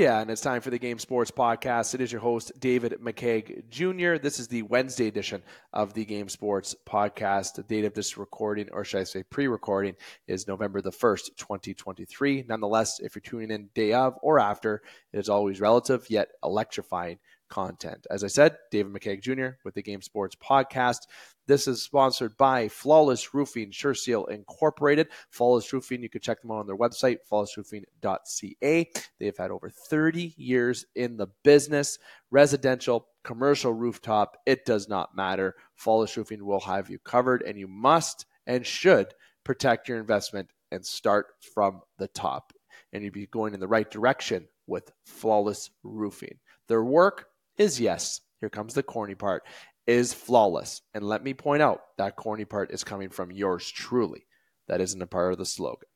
Booyah, and it's time for the Game Sports Podcast. It is your host, David McCaig, Jr. This is the Wednesday edition of the Game Sports Podcast. The date of this recording, or should I say pre-recording, is November the 1st, 2023. Nonetheless, if you're tuning in day of or after, it is always relative yet electrifying content. As I said, David McCaig, Jr. with the Game Sports Podcast. This is sponsored by Flawless Roofing Sure Seal Incorporated. Flawless Roofing, you can check them out on their website, flawlessroofing.ca. They've had over 30 years in the business, residential, commercial, rooftop. It does not matter. Flawless Roofing will have you covered, and you must and should protect your investment and start from the top. And you'd be going in the right direction with Flawless Roofing. Their work is, yes, here comes the corny part, is flawless. And let me point out, that corny part is coming from yours truly. That isn't a part of the slogan.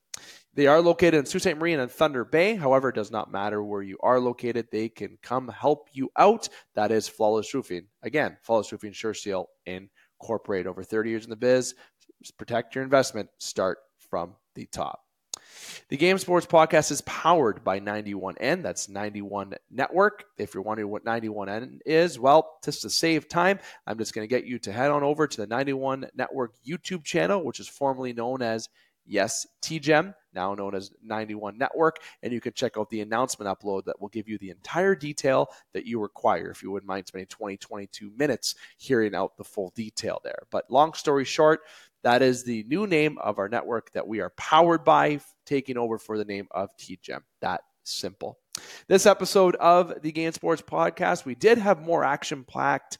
They are located in Sault Ste. Marie and in Thunder Bay. However, it does not matter where you are located. They can come help you out. That is Flawless Roofing. Again, Flawless Roofing Sure Seal Incorporated. Over 30 years in the biz. Protect your investment. Start from the top. The Game Sports Podcast is powered by 91N. That's 91 Network. If you're wondering what 91N is, well, just to save time, I'm just going to get you to head on over to the 91 Network YouTube channel, which is formerly known as Yes TGem, now known as 91 Network, and you can check out the announcement upload that will give you the entire detail that you require, if you wouldn't mind spending 22 minutes hearing out the full detail there. But long story short, that is the new name of our network that we are powered by, taking over for the name of TGem. That simple. This episode of the Game Sports Podcast, we did have more action-packed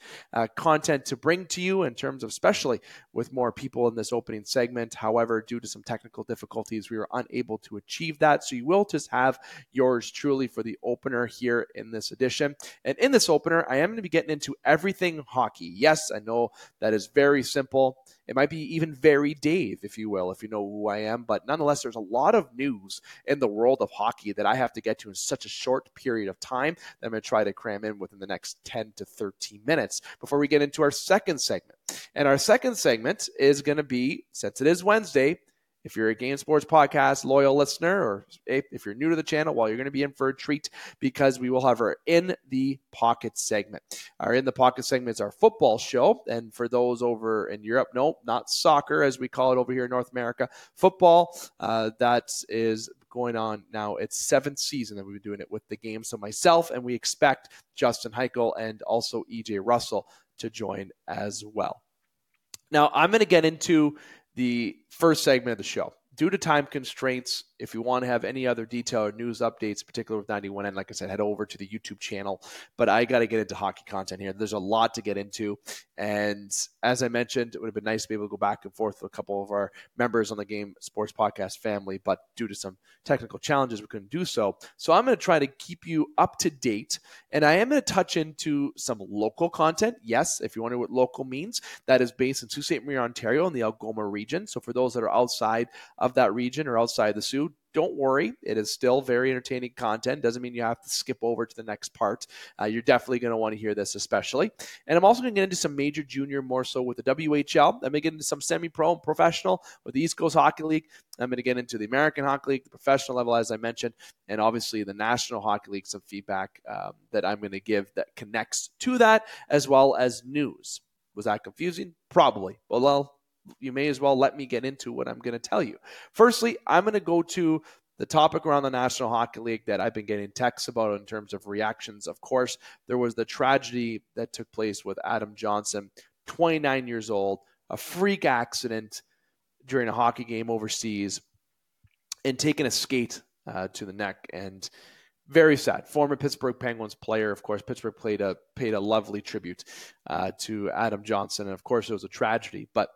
content to bring to you in terms of, especially with more people in this opening segment. However, due to some technical difficulties, we were unable to achieve that. So you will just have yours truly for the opener here in this edition. And in this opener, I am going to be getting into everything hockey. Yes, I know that is very simple. It might be even very Dave, if you will, if you know who I am. But nonetheless, there's a lot of news in the world of hockey that I have to get to in such a short period of time that I'm going to try to cram in within the next 10 to 13 minutes before we get into our second segment. And our second segment is going to be, since it is Wednesday, if you're a Game Sports Podcast loyal listener, or if you're new to the channel, well, you're going to be in for a treat, because we will have our In the Pocket segment. Our In the Pocket segment is our football show. And for those over in Europe, no, not soccer, as we call it over here in North America, football, that is going on now. It's seventh season that we've been doing it with the game. So myself, and we expect Justin Hykel and also E.J Russell to join as well. Now, I'm going to get into the first segment of the show. Due to time constraints, if you want to have any other detail or news updates, particularly with 91N, like I said, head over to the YouTube channel. But I got to get into hockey content here. There's a lot to get into. And as I mentioned, it would have been nice to be able to go back and forth with a couple of our members on the Game Sports Podcast family, but due to some technical challenges, we couldn't do so. So I'm going to try to keep you up to date. And I am going to touch into some local content. Yes, if you wonder what local means, that is based in Sault Ste. Marie, Ontario, in the Algoma region. So for those that are outside of that region or outside the Sioux, don't worry. It is still very entertaining content. Doesn't mean you have to skip over to the next part. You're definitely going to want to hear this, especially. And I'm also going to get into some major, junior, more so with the WHL. I'm going to get into some semi-pro and professional with the East Coast Hockey League. I'm going to get into the American Hockey League, the professional level, as I mentioned, and obviously the National Hockey League, some feedback that I'm going to give that connects to that, as well as news. Was that confusing? Probably. Well, you may as well let me get into what I'm going to tell you. Firstly, I'm going to go to the topic around the National Hockey League that I've been getting texts about in terms of reactions. Of course, there was the tragedy that took place with Adam Johnson, 29 years old, a freak accident during a hockey game overseas, and taking a skate to the neck. And very sad. Former Pittsburgh Penguins player, of course. Pittsburgh paid a lovely tribute to Adam Johnson. And of course, it was a tragedy. But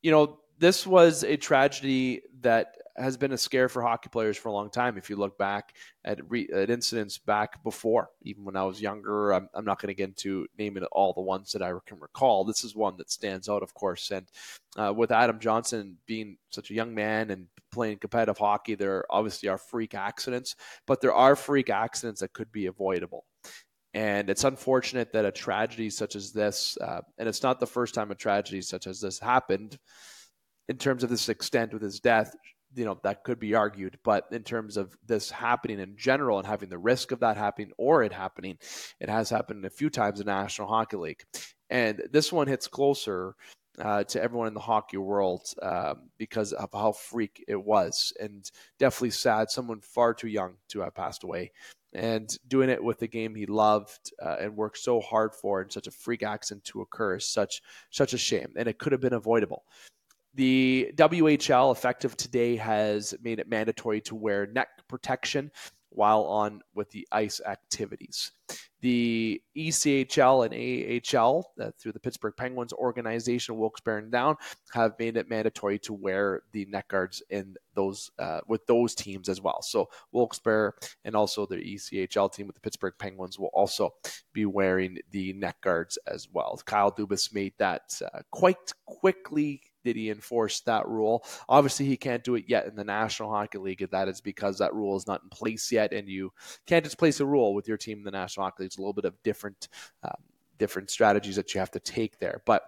you know, this was a tragedy that has been a scare for hockey players for a long time. If you look back at incidents back before, even when I was younger, I'm not going to get into naming all the ones that I can recall. This is one that stands out, of course. And with Adam Johnson being such a young man and playing competitive hockey, there obviously are freak accidents, but there are freak accidents that could be avoidable. And it's unfortunate that a tragedy such as this, and it's not the first time a tragedy such as this happened, in terms of this extent with his death, you know, that could be argued, but in terms of this happening in general and having the risk of that happening or it happening, it has happened a few times in the National Hockey League. And this one hits closer to everyone in the hockey world because of how freak it was, and definitely sad. Someone far too young to have passed away, and doing it with the game he loved and worked so hard for, and such a freak accident to occur is such a shame, and it could have been avoidable. The WHL, effective today, has made it mandatory to wear neck protection while on with the ice activities. The ECHL and AHL, through the Pittsburgh Penguins organization, Wilkes-Barre and down, have made it mandatory to wear the neck guards in those with those teams as well. So Wilkes-Barre and also the ECHL team with the Pittsburgh Penguins will also be wearing the neck guards as well. Kyle Dubas made that quite quickly. Did he enforce that rule? Obviously, he can't do it yet in the National Hockey League. That is because that rule is not in place yet, and you can't just place a rule with your team in the National Hockey League. It's a little bit of different strategies that you have to take there. But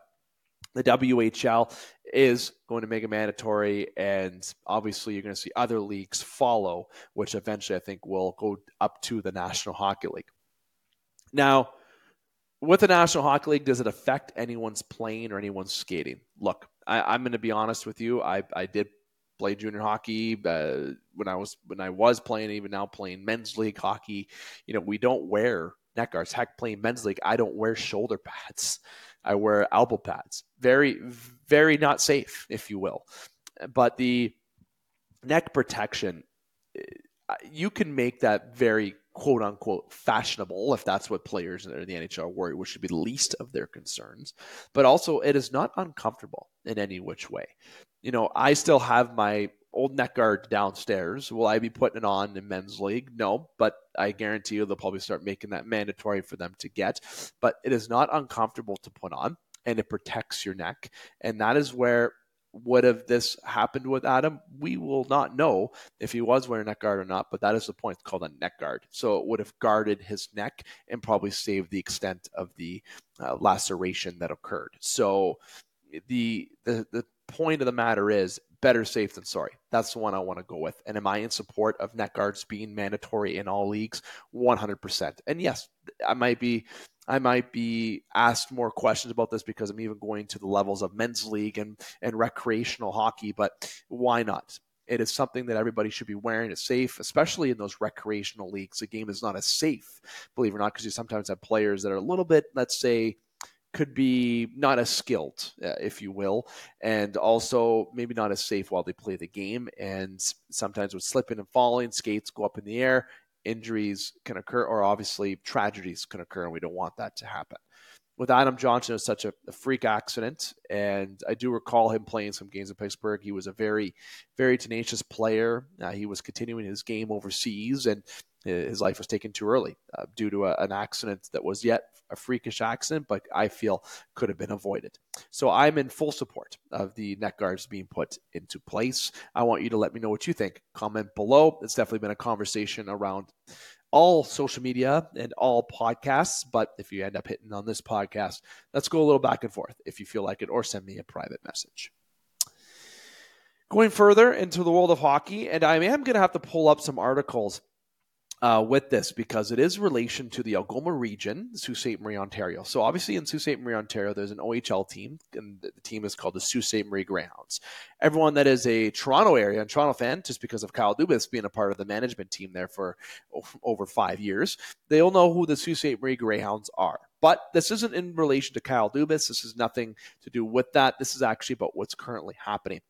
the WHL is going to make it mandatory, and obviously you're going to see other leagues follow, which eventually I think will go up to the National Hockey League. Now, with the National Hockey League, does it affect anyone's playing or anyone's skating? Look, I'm going to be honest with you. I did play junior hockey when I was playing, even now playing men's league hockey. You know, we don't wear neck guards. Heck, playing men's league, I don't wear shoulder pads. I wear elbow pads. Very, very not safe, if you will. But the neck protection, you can make that very quote unquote fashionable if that's what players in the NHL worry, which should be the least of their concerns. But also, it is not uncomfortable in any which way. You know, I still have my old neck guard downstairs. Will I be putting it on in men's league? No, but I guarantee you they'll probably start making that mandatory for them to get. But it is not uncomfortable to put on, and it protects your neck. And that is where, would have this happened with Adam? We will not know if he was wearing a neck guard or not, but that is the point. It's called a neck guard. So it would have guarded his neck and probably saved the extent of the laceration that occurred. So the point of the matter is, better safe than sorry. That's the one I want to go with. And am I in support of neck guards being mandatory in all leagues? 100%. And yes, I might be asked more questions about this because I'm even going to the levels of men's league and recreational hockey, but why not? It is something that everybody should be wearing. It's safe, especially in those recreational leagues. The game is not as safe, believe it or not, because you sometimes have players that are a little bit, let's say, could be not as skilled, if you will, and also maybe not as safe while they play the game. And sometimes with slipping and falling, skates go up in the air, injuries can occur, or obviously tragedies can occur, and we don't want that to happen. With Adam Johnson, it was such a freak accident, and I do recall him playing some games in Pittsburgh. He was a very, very tenacious player. He was continuing his game overseas, and his life was taken too early due to an accident that was yet a freakish accident, but I feel could have been avoided. So I'm in full support of the neck guards being put into place. I want you to let me know what you think. Comment below. It's definitely been a conversation around all social media and all podcasts, but if you end up hitting on this podcast, let's go a little back and forth if you feel like it, or send me a private message. Going further into the world of hockey, and I am going to have to pull up some articles with this because it is relation to the Algoma region, Sault Ste. Marie, Ontario. So obviously in Sault Ste. Marie, Ontario, there's an OHL team, and the team is called the Sault Ste. Marie Greyhounds. Everyone that is a Toronto area and Toronto fan, just because of Kyle Dubas being a part of the management team there for over 5 years, they'll know who the Sault Ste. Marie Greyhounds are. But this isn't in relation to Kyle Dubas. This is nothing to do with that. This is actually about what's currently happening.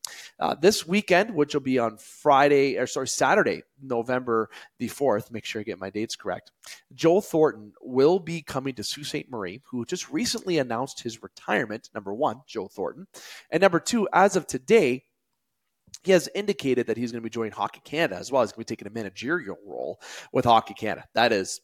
This weekend, which will be on Saturday, November the 4th, make sure I get my dates correct, Joe Thornton will be coming to Sault Ste. Marie, who just recently announced his retirement, number one, Joe Thornton. And number two, as of today, he has indicated that he's going to be joining Hockey Canada as well. He's going to be taking a managerial role with Hockey Canada. That is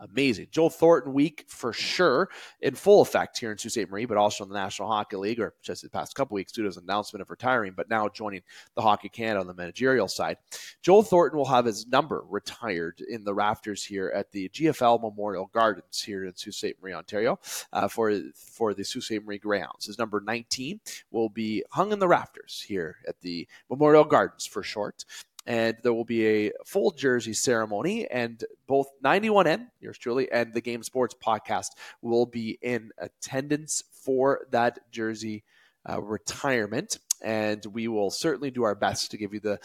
amazing. Joe Thornton week for sure in full effect here in Sault Ste. Marie, but also in the National Hockey League, or just the past couple weeks due to his announcement of retiring, but now joining the Hockey Canada on the managerial side. Joe Thornton will have his number retired in the rafters here at the GFL Memorial Gardens here in Sault Ste. Marie, Ontario, for the Sault Ste. Marie Greyhounds. His number 19 will be hung in the rafters here at the Memorial Gardens for short. And there will be a full jersey ceremony, and both 91N, yours truly, and the Game Sports Podcast will be in attendance for that jersey retirement. And we will certainly do our best to give you the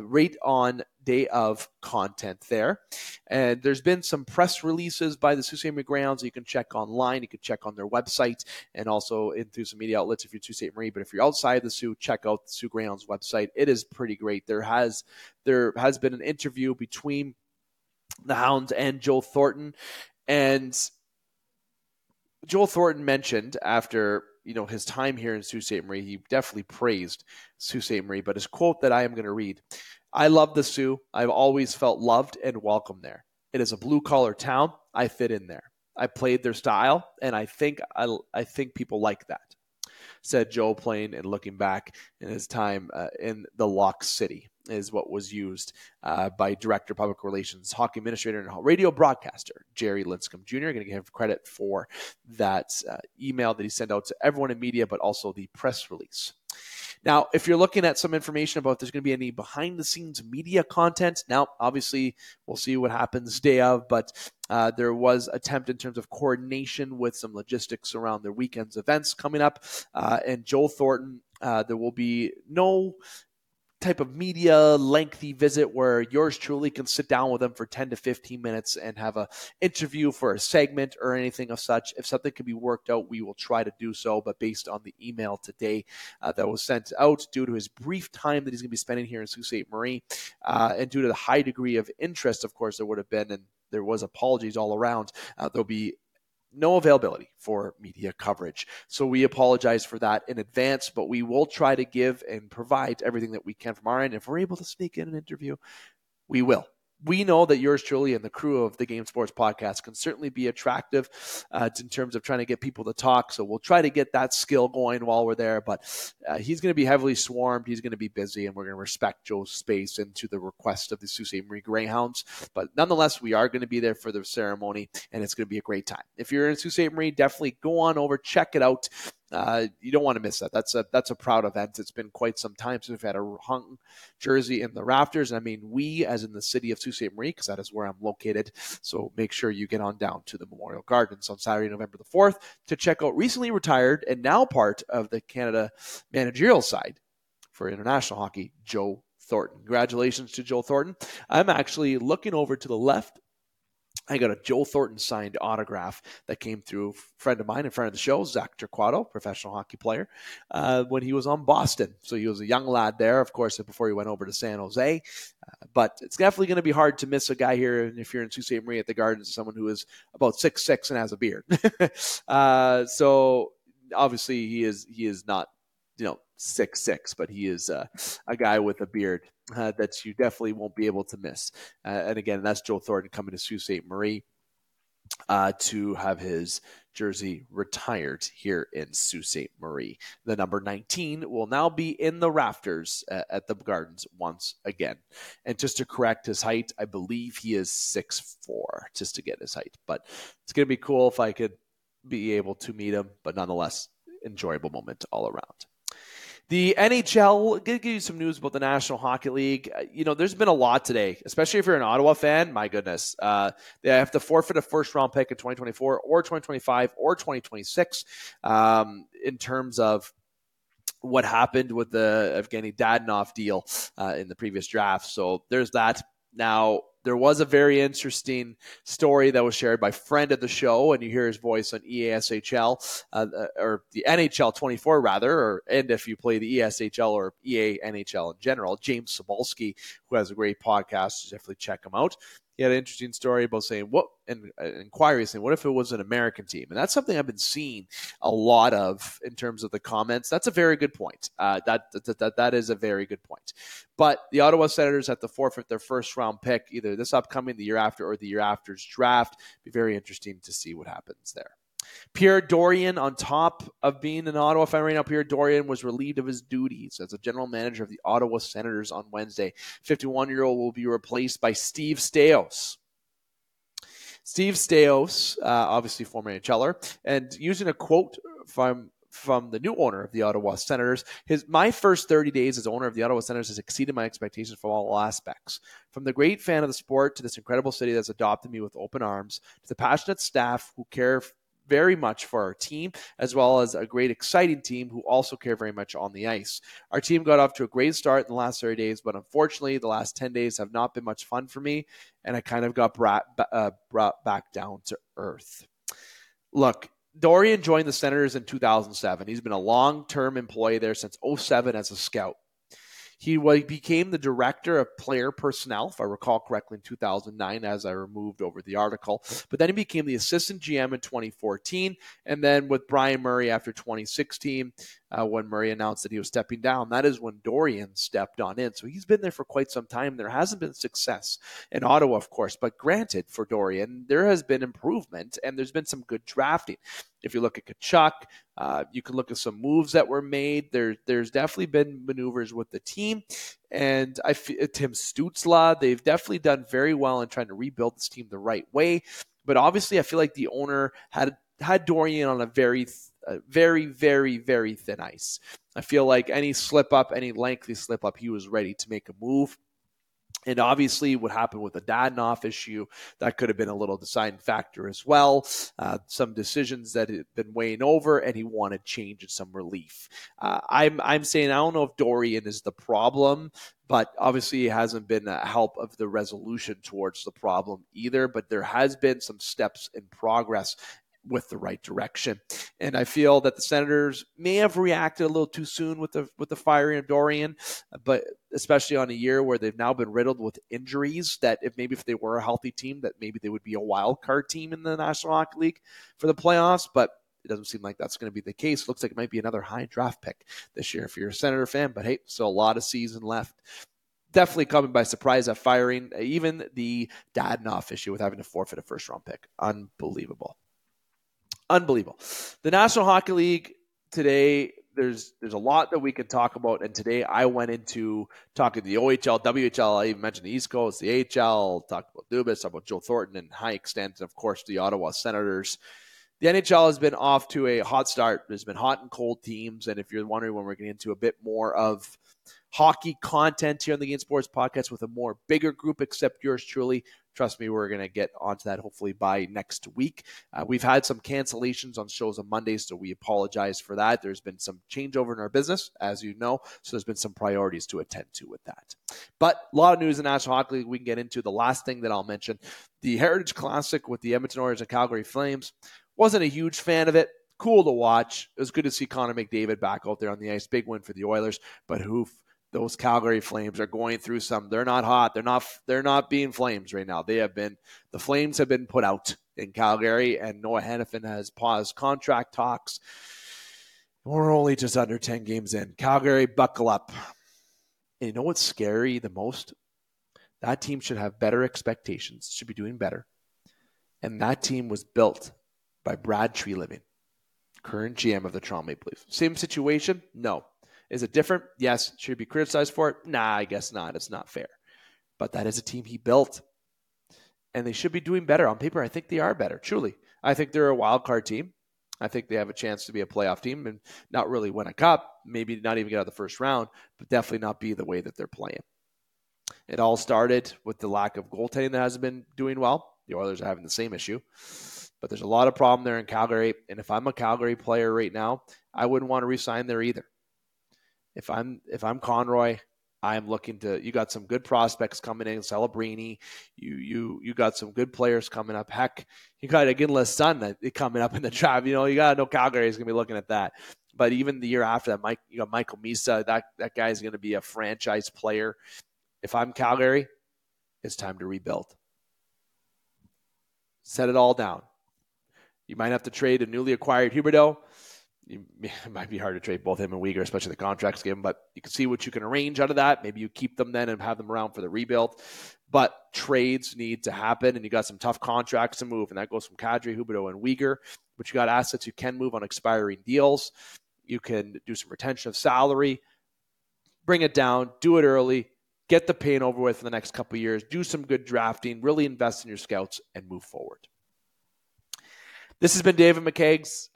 rate on day of content there. And there's been some press releases by the Sault Ste. Marie Greyhounds that you can check online. You can check on their website and also in through some media outlets if you're Sault Ste. Marie. But if you're outside the Sault, check out the Sault Greyhounds website. It is pretty great. There has been an interview between the Hounds and Joe Thornton. And Joe Thornton mentioned after his time here in Sault Ste. Marie, he definitely praised Sault Ste. Marie, but his quote that I am going to read: "I love the Sioux. I've always felt loved and welcome there. It is a blue-collar town. I fit in there. I played their style, and I think people like that," said Joe, playing and looking back in his time in the Lock City, is what was used by Director of Public Relations, Hockey Administrator, and Radio Broadcaster Jerry Linscomb, Jr. Going to give him credit for that email that he sent out to everyone in media, but also the press release. Now, if you're looking at some information about if there's going to be any behind-the-scenes media content, now, obviously, we'll see what happens day of, but there was attempt in terms of coordination with some logistics around their weekend's events coming up. And Joe Thornton, there will be no type of media lengthy visit where yours truly can sit down with them for 10 to 15 minutes and have a interview for a segment or anything of such. If something can be worked out, we will try to do so. But based on the email today that was sent out due to his brief time that he's going to be spending here in Sault Ste. Marie, and due to the high degree of interest, of course, there would have been, and there was apologies all around, there'll be no availability for media coverage. So we apologize for that in advance, but we will try to give and provide everything that we can from our end. If we're able to sneak in an interview, we will. We know that yours truly and the crew of the Game Sports Podcast can certainly be attractive in terms of trying to get people to talk. So we'll try to get that skill going while we're there. But he's going to be heavily swarmed. He's going to be busy, and we're going to respect Joe's space and to the request of the Sault Ste. Marie Greyhounds. But nonetheless, we are going to be there for the ceremony, and it's going to be a great time. If you're in Sault Ste. Marie, definitely go on over, check it out. You don't want to miss that. That's a proud event. It's been quite some time since we've had a hung jersey in the rafters. I mean, we, as in the city of Sault Ste. Marie, because that is where I'm located. So make sure you get on down to the Memorial Gardens on Saturday, November the 4th, to check out recently retired and now part of the Canada managerial side for international hockey, Joe Thornton. Congratulations to Joe Thornton. I'm actually looking over to the left. I got a Joe Thornton signed autograph that came through a friend of mine and friend of the show, Zach Torquato, professional hockey player, when he was on Boston. So he was a young lad there, of course, before he went over to San Jose. But it's definitely going to be hard to miss a guy here. And if you're in Sault Ste. Marie at the Gardens, someone who is about 6'6" and has a beard. So obviously he is not, 6'6", but he is a guy with a beard that you definitely won't be able to miss. And again, that's Joe Thornton coming to Sault Ste. Marie to have his jersey retired here in Sault Ste. Marie. The number 19 will now be in the rafters at the Gardens once again. And just to correct his height, I believe he is 6'4", just to get his height. But it's going to be cool if I could be able to meet him, but nonetheless, enjoyable moment all around. The NHL, going to give you some news about the National Hockey League. There's been a lot today, especially if you're an Ottawa fan. My goodness. They have to forfeit a first-round pick in 2024 or 2025 or 2026 in terms of what happened with the Evgeny Dadonov deal in the previous draft. So there's that. Now, there was a very interesting story that was shared by friend of the show, and you hear his voice on EASHL, or the NHL 24, rather, and if you play the ESHL or EA NHL in general, James Cebulski, who has a great podcast, definitely check him out. he had an interesting story about saying what an inquiry saying, what if it was an American team? And that's something I've been seeing a lot of in terms of the comments. That's a very good point. That is a very good point. But the Ottawa Senators have to forfeit their first round pick either this upcoming, the year after, or the year after's draft. Be very interesting to see what happens there. Pierre Dorion, on top of being an Ottawa fan right now, Pierre Dorion was relieved of his duties as a general manager of the Ottawa Senators on Wednesday. 51-year-old will be replaced by Steve Stais. Steve Stais, obviously former NHLer, and using a quote from the new owner of the Ottawa Senators, my first 30 days as owner of the Ottawa Senators has exceeded my expectations from all aspects. From the great fan of the sport to this incredible city that's adopted me with open arms, to the passionate staff who care very much for our team, as well as a great, exciting team who also care very much on the ice. Our team got off to a great start in the last 30 days, but unfortunately, the last 10 days have not been much fun for me, and I kind of got brought back down to earth. Look, Dorion joined the Senators in 2007. He's been a long-term employee there since 2007 as a scout. He became the director of player personnel, if I recall correctly, in 2009, as I removed over the article. But then he became the assistant GM in 2014, and then with Brian Murray after 2016, when Murray announced that he was stepping down. That is when Dorion stepped on in. So he's been there for quite some time. There hasn't been success in Ottawa, of course, but granted for Dorion, there has been improvement, and there's been some good drafting. If you look at Kachuk, you can look at some moves that were made. There's definitely been maneuvers with the team. And Tim Stutzla, they've definitely done very well in trying to rebuild this team the right way. But obviously, I feel like the owner had Dorion on a very, very, very thin ice. I feel like any slip up, any lengthy slip up, he was ready to make a move. And obviously what happened with the Dadenoff issue, that could have been a little deciding factor as well. Some decisions that had been weighing over, and he wanted change and some relief. I'm saying I don't know if Dorion is the problem, but obviously he hasn't been a help of the resolution towards the problem either. But there has been some steps in progress with the right direction. And I feel that the Senators may have reacted a little too soon with the firing of Dorion, but especially on a year where they've now been riddled with injuries, that if they were a healthy team, that maybe they would be a wild card team in the National Hockey League for the playoffs. But it doesn't seem like that's going to be the case. It looks like it might be another high draft pick this year if you're a Senator fan, but hey, still a lot of season left. Definitely coming by surprise at firing, even the Dadenoff issue with having to forfeit a first round pick. Unbelievable. The National Hockey League today, there's a lot that we can talk about. And today I went into talking the OHL, WHL. I even mentioned the East Coast, the AHL, talked about Dubas, talked about Joe Thornton and Hykel, and of course the Ottawa Senators. The NHL has been off to a hot start. There's been hot and cold teams. And if you're wondering when we're getting into a bit more of hockey content here on the Game Sports Podcast with a more bigger group, except yours truly. Trust me, we're going to get onto that hopefully by next week. We've had some cancellations on shows on Mondays, so we apologize for that. There's been some changeover in our business, as you know, so there's been some priorities to attend to with that. But a lot of news in the National Hockey League we can get into. The last thing that I'll mention, the Heritage Classic with the Edmonton Oilers and Calgary Flames. Wasn't a huge fan of it. Cool to watch. It was good to see Connor McDavid back out there on the ice. Big win for the Oilers, but those Calgary Flames are going through some. They're not hot. They're not being Flames right now. The Flames have been put out in Calgary, and Noah Hannafin has paused contract talks. We're only just under 10 games in. Calgary, buckle up. And you know what's scary the most? That team should have better expectations, should be doing better. And that team was built by Brad Treliving, current GM of the Toronto Maple Leafs. Same situation? No. Is it different? Yes. Should it be criticized for it? Nah, I guess not. It's not fair. But that is a team he built, and they should be doing better. On paper, I think they are better, truly. I think they're a wild card team. I think they have a chance to be a playoff team and not really win a cup, maybe not even get out of the first round, but definitely not be the way that they're playing. It all started with the lack of goaltending that hasn't been doing well. The Oilers are having the same issue. But there's a lot of problem there in Calgary, and if I'm a Calgary player right now, I wouldn't want to re-sign there either. If I'm Conroy, I'm looking to. You got some good prospects coming in, Celebrini. You got some good players coming up. Heck, you got Aginla's son coming up in the draft. You know, you gotta know Calgary is gonna be looking at that. But even the year after that, you got Michael Misa. That guy's gonna be a franchise player. If I'm Calgary, it's time to rebuild. set it all down. You might have to trade a newly acquired Huberdeau. It might be hard to trade both him and Weegar, especially the contracts given, but you can see what you can arrange out of that. Maybe you keep them then and have them around for the rebuild. But trades need to happen, and you got some tough contracts to move, and that goes from Kadri, Huberdeau, and Weegar. But you got assets you can move on expiring deals. You can do some retention of salary, bring it down, do it early, get the pain over with for the next couple of years, do some good drafting, really invest in your scouts, and move forward. This has been David McCaig's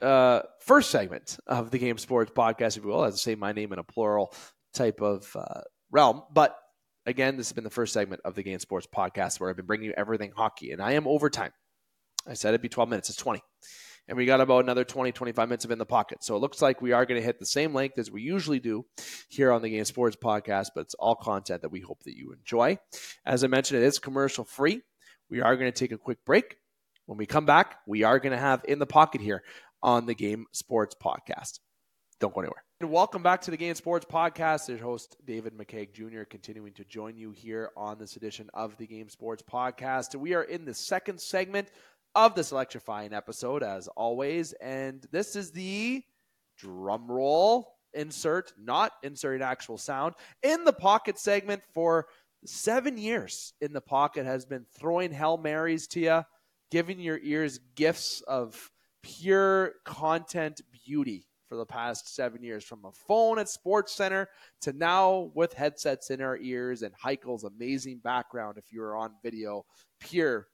first segment of the Game Sports Podcast, if you will. I have to say my name in a plural type of realm. But again, this has been the first segment of the Game Sports Podcast where I've been bringing you everything hockey. And I am overtime. I said it'd be 12 minutes. It's 20. And we got about another 20, 25 minutes of In the Pocket. So it looks like we are going to hit the same length as we usually do here on the Game Sports Podcast, but it's all content that we hope that you enjoy. As I mentioned, it is commercial free. We are going to take a quick break. When we come back, we are going to have In the Pocket here on the Game Sports Podcast. Don't go anywhere. And welcome back to the Game Sports Podcast. Your host, David McCaig, Jr., continuing to join you here on this edition of the Game Sports Podcast. We are in the second segment of this electrifying episode, as always. And this is the drum roll insert, not inserting actual sound, In the Pocket segment. For 7 years, In the Pocket has been throwing Hail Marys to you, giving your ears gifts of pure content beauty for the past 7 years, from a phone at SportsCenter to now with headsets in our ears and Heikel's amazing background. If you are on video, pure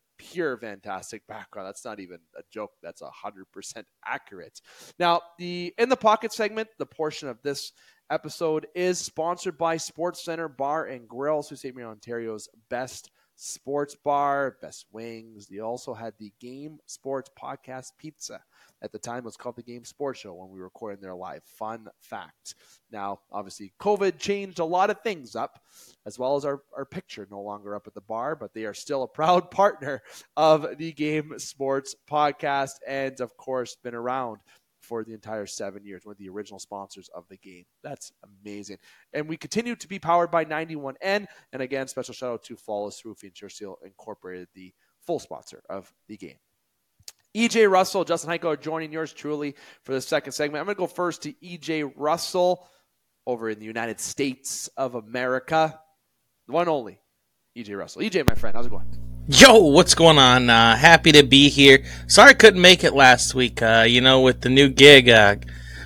fantastic background. That's not even a joke. That's 100% accurate. Now, the In the Pocket segment, the portion of this episode, is sponsored by SportsCenter Bar and Grill, Sault Ste. Marie, Ontario's best sports bar, best wings. They also had the Game Sports Podcast Pizza. At the time, it was called the Game Sports Show when we were recording their live. Fun fact. Now, obviously, COVID changed a lot of things up, as well as our picture no longer up at the bar, but they are still a proud partner of the Game Sports Podcast and, of course, been around for the entire 7 years, one of the original sponsors of the game. That's amazing. And we continue to be powered by 91N. And again, special shout out to Flawless Roofing Sure Seal Incorporated, the full sponsor of the game. E.J. Russell, Justin Hykel are joining yours truly for the second segment. I'm going to go first to E.J. Russell over in the United States of America. The one only, E.J. Russell. E.J., my friend, how's it going? Yo, what's going on? Happy to be here. Sorry I couldn't make it last week. With the new gig,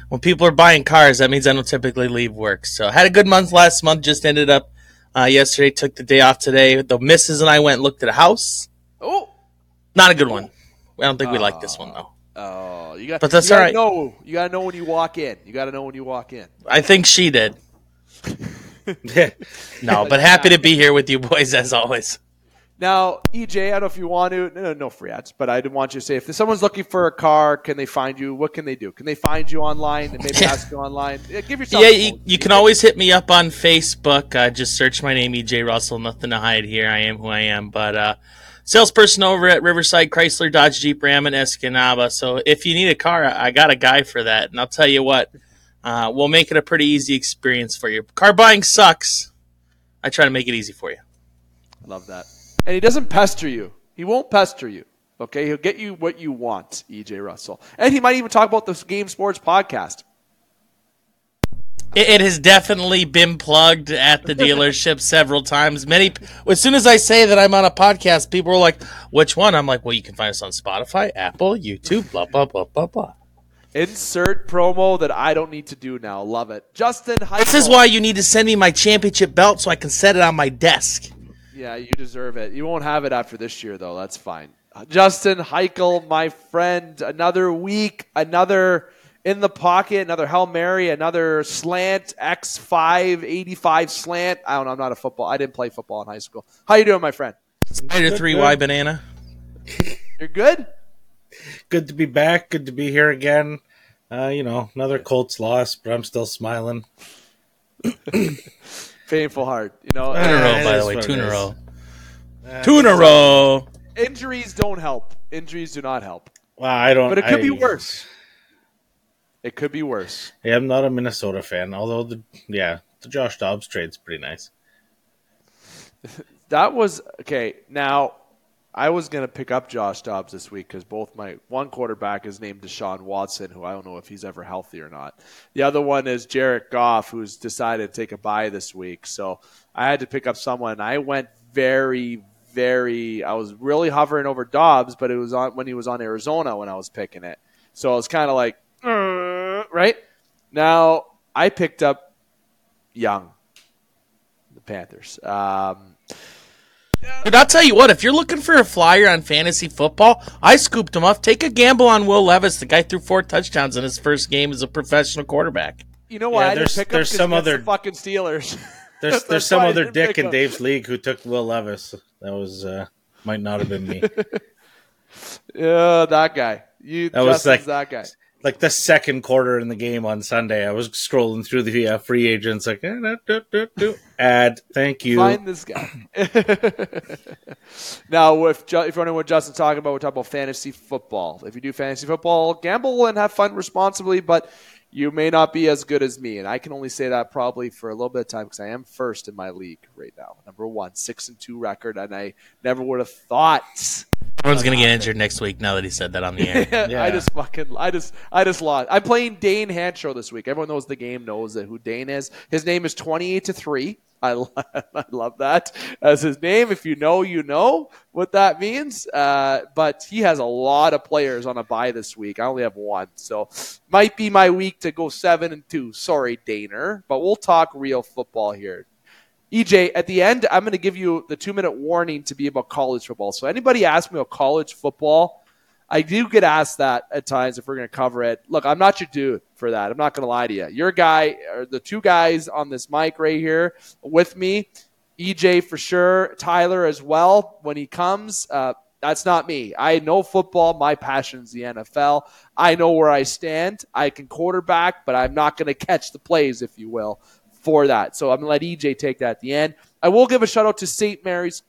when people are buying cars, that means I don't typically leave work. So I had a good month last month, just ended up yesterday, took the day off today. The missus and I went and looked at a house. Oh. Not a good one. I don't think we like this one, though. Oh, you got. But that's all right. You got to know when you walk in. I think she did. No, but happy to be here with you boys, as always. Now, EJ, I don't know if you want to. No free ads, but I did want you to say, if someone's looking for a car, can they find you? What can they do? Can they find you online and maybe ask you online? Give yourself a moment. You can always hit me up on Facebook. Just search my name, EJ Russell. Nothing to hide here. I am who I am. But salesperson over at Riverside Chrysler Dodge Jeep Ram in Escanaba. So if you need a car, I got a guy for that. And I'll tell you what, we'll make it a pretty easy experience for you. Car buying sucks. I try to make it easy for you. I love that. And he doesn't pester you. He won't pester you. Okay? He'll get you what you want, E.J. Russell. And he might even talk about the Game Sports Podcast. It has definitely been plugged at the dealership several times. As soon as I say that I'm on a podcast, people are like, which one? I'm like, well, you can find us on Spotify, Apple, YouTube, blah, blah, blah, blah, blah. Insert promo that I don't need to do now. Love it. Justin Hykel. This is why you need to send me my championship belt so I can set it on my desk. Yeah, you deserve it. You won't have it after this year, though. That's fine. Justin Hykel, my friend, another week, another In the Pocket, another Hail Mary, another slant, X5, 85 slant. I don't know. I'm not a football. I didn't play football in high school. How you doing, my friend? Snyder 3Y Banana. You're good? Good to be back. Good to be here again. Another Colts loss, but I'm still smiling. Painful heart, by the way. Two in a row. Injuries don't help. Injuries do not help. Well, I don't. But it could be worse. It could be worse. Yeah, I'm not a Minnesota fan, although the Josh Dobbs trade's pretty nice. That was okay. Now, I was going to pick up Josh Dobbs this week because both my one quarterback is named Deshaun Watson, who I don't know if he's ever healthy or not. The other one is Jared Goff, who's decided to take a bye this week. So I had to pick up someone. I went I was really hovering over Dobbs, but it was on when he was on Arizona when I was picking it. So I was kind of like, right? Now I picked up Young, the Panthers. Dude, I'll tell you what, if you're looking for a flyer on fantasy football, I scooped him up. Take a gamble on Will Levis. The guy threw 4 touchdowns in his first game as a professional quarterback. You know why? Yeah, there's some other fucking Steelers. There's some other dick in Dave's league who took Will Levis. That was might not have been me. Yeah, that guy. That guy. Like the second quarter in the game on Sunday, I was scrolling through the free agents, like, add, thank you. Find this guy. Now, if you wonder what Justin's talking about, we're talking about fantasy football. If you do fantasy football, gamble and have fun responsibly, but you may not be as good as me. And I can only say that probably for a little bit of time because I am first in my league right now. Number 1, 6-2 record, and I never would have thought. Everyone's gonna get injured next week. Now that he said that on the air, yeah. I just lost. I'm playing Dane Hancho this week. Everyone knows the game, knows who Dane is. His name is 28-3. I love that as his name. If you know, you know what that means. But he has a lot of players on a bye this week. I only have 1, so might be my week to go 7-2. Sorry, Daner, but we'll talk real football here. EJ, at the end, I'm going to give you the 2-minute warning to be about college football. So anybody ask me about college football, I do get asked that at times if we're going to cover it. Look, I'm not your dude for that. I'm not going to lie to you. Your guy, or the 2 guys on this mic right here with me, EJ for sure, Tyler as well when he comes. That's not me. I know football. My passion's the NFL. I know where I stand. I can quarterback, but I'm not going to catch the plays, if you will, for that. So I'm going to let EJ take that at the end. I will give a shout out to St. Mary's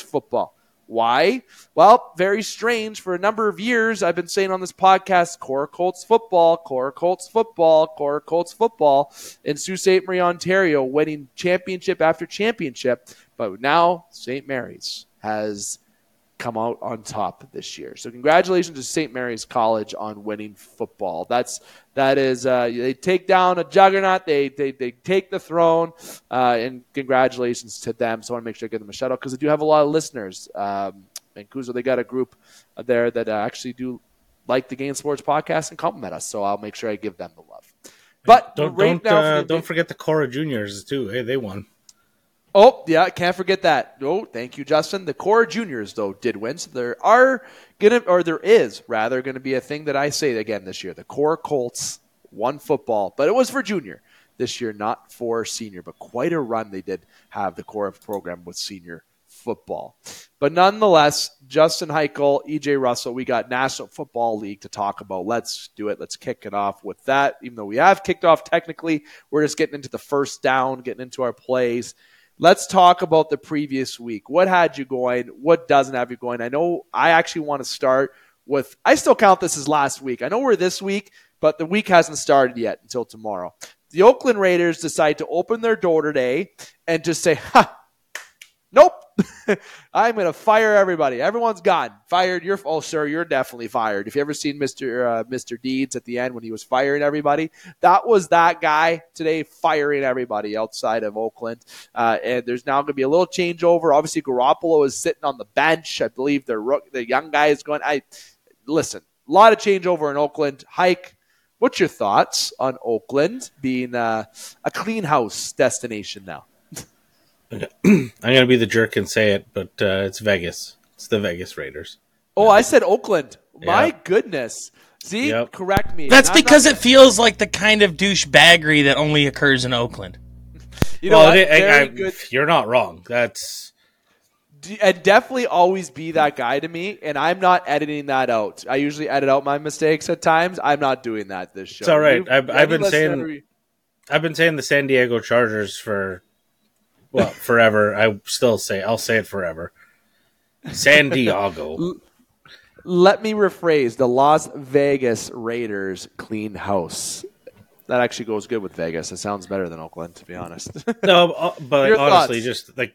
football. Why? Well, very strange. For a number of years, I've been saying on this podcast, Core Colts football in Sault Ste. Marie, Ontario, winning championship after championship. But now St. Mary's has come out on top this year. So congratulations to St. Mary's College on winning football. That is they take down a juggernaut. They take the throne, and congratulations to them. So I want to make sure I give them a shout out because they do have a lot of listeners. And Kuzo, they got a group there that actually do like the Game Sports Podcast and compliment us. So I'll make sure I give them the love. But don't forget the Cora Juniors too. Hey, they won. Oh, yeah, can't forget that. Oh, thank you, Justin. The Core Juniors, though, did win. So there is going to be a thing that I say again this year. The Core Colts won football, but it was for junior this year, not for senior. But quite a run they did have, the core program with senior football. But nonetheless, Justin Hykel, E.J. Russell, we got National Football League to talk about. Let's do it. Let's kick it off with that. Even though we have kicked off technically, we're just getting into the first down, getting into our plays. Let's talk about the previous week. What had you going? What doesn't have you going? I know I actually want to start with – I still count this as last week. I know we're this week, but the week hasn't started yet until tomorrow. The Oakland Raiders decide to open their door today and just say, ha, nope, I'm going to fire everybody. Everyone's gone. Fired. You're definitely fired. If you ever seen Mr. Deeds at the end when he was firing everybody, that was that guy today firing everybody outside of Oakland. And there's now going to be a little changeover. Obviously, Garoppolo is sitting on the bench. I believe the young guy is going. Listen, a lot of changeover in Oakland. Hike, what's your thoughts on Oakland being a clean house destination now? I'm going to be the jerk and say it, but it's Vegas. It's the Vegas Raiders. Oh, I said Oakland. My goodness. See, correct me. That's because it feels like the kind of douchebaggery that only occurs in Oakland. You know, you're not wrong. That's... And definitely always be that guy to me, and I'm not editing that out. I usually edit out my mistakes at times. I'm not doing that this show. It's all right. I've been saying the San Diego Chargers for... Well, forever. I'll say it forever. San Diego. Let me rephrase the Las Vegas Raiders clean house. That actually goes good with Vegas. It sounds better than Oakland, to be honest. No, but honestly, thoughts? Just like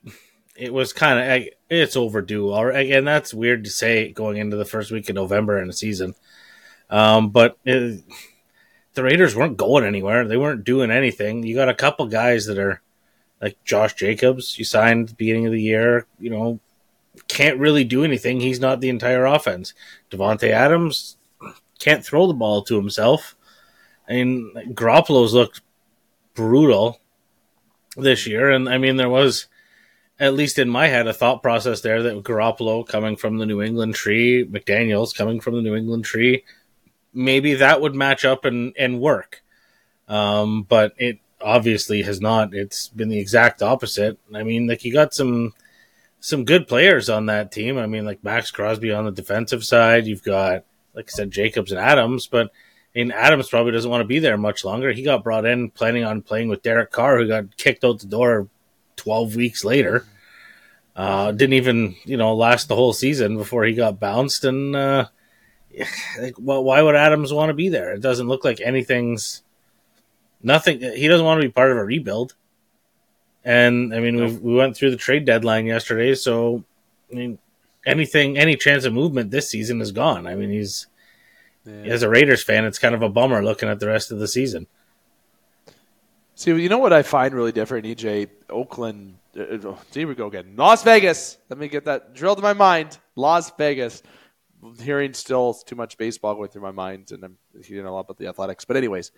it was kind of, it's overdue. Again, that's weird to say going into the first week of November in a season. But the Raiders weren't going anywhere. They weren't doing anything. You got a couple guys that are like Josh Jacobs, you signed at the beginning of the year, you know, can't really do anything. He's not the entire offense. Davante Adams can't throw the ball to himself. I mean, Garoppolo's looked brutal this year. And I mean, there was, at least in my head, a thought process there that Garoppolo coming from the New England tree, McDaniels coming from the New England tree, maybe that would match up and work. But it obviously has not. It's been the exact opposite. I mean, like, you got some good players on that team. I mean, like Max Crosby on the defensive side. You've got, like I said, Jacobs and Adams, but and Adams probably doesn't want to be there much longer. He got brought in planning on playing with Derek Carr, who got kicked out the door 12 weeks later. Didn't even, you know, last the whole season before he got bounced. And like, well, why would Adams want to be there? It doesn't look like anything's nothing. He doesn't want to be part of a rebuild. And I mean, we went through the trade deadline yesterday, so I mean, any chance of movement this season is gone. I mean, as a Raiders fan, it's kind of a bummer looking at the rest of the season. See, you know what I find really different, EJ? Oakland, here we go again. Las Vegas. Let me get that drilled in my mind. Las Vegas. Hearing still too much baseball going through my mind, and I'm hearing a lot about the athletics. But anyways,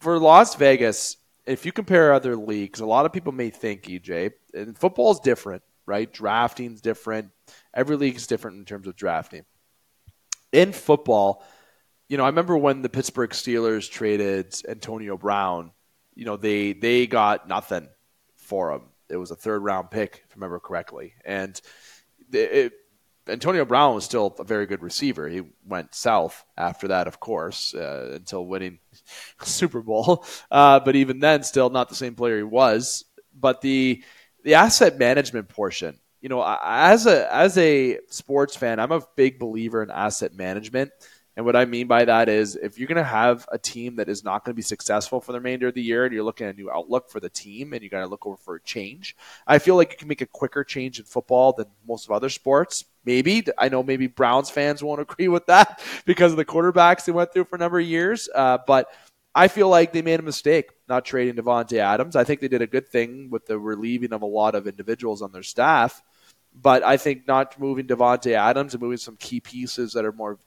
for Las Vegas, if you compare other leagues, a lot of people may think, EJ, and football's different, right? Drafting's different. Every league's different in terms of drafting. In football, you know, I remember when the Pittsburgh Steelers traded Antonio Brown, you know, they got nothing for him. It was a third-round pick, if I remember correctly. And Antonio Brown was still a very good receiver. He went south after that, of course, until winning Super Bowl. But even then, still not the same player he was. But the asset management portion, you know, as a sports fan, I'm a big believer in asset management. And what I mean by that is, if you're going to have a team that is not going to be successful for the remainder of the year, and you're looking at a new outlook for the team, and you got to look over for a change, I feel like you can make a quicker change in football than most of other sports. Maybe. I know maybe Browns fans won't agree with that because of the quarterbacks they went through for a number of years. But I feel like they made a mistake not trading Davante Adams. I think they did a good thing with the relieving of a lot of individuals on their staff. But I think not moving Davante Adams and moving some key pieces that are more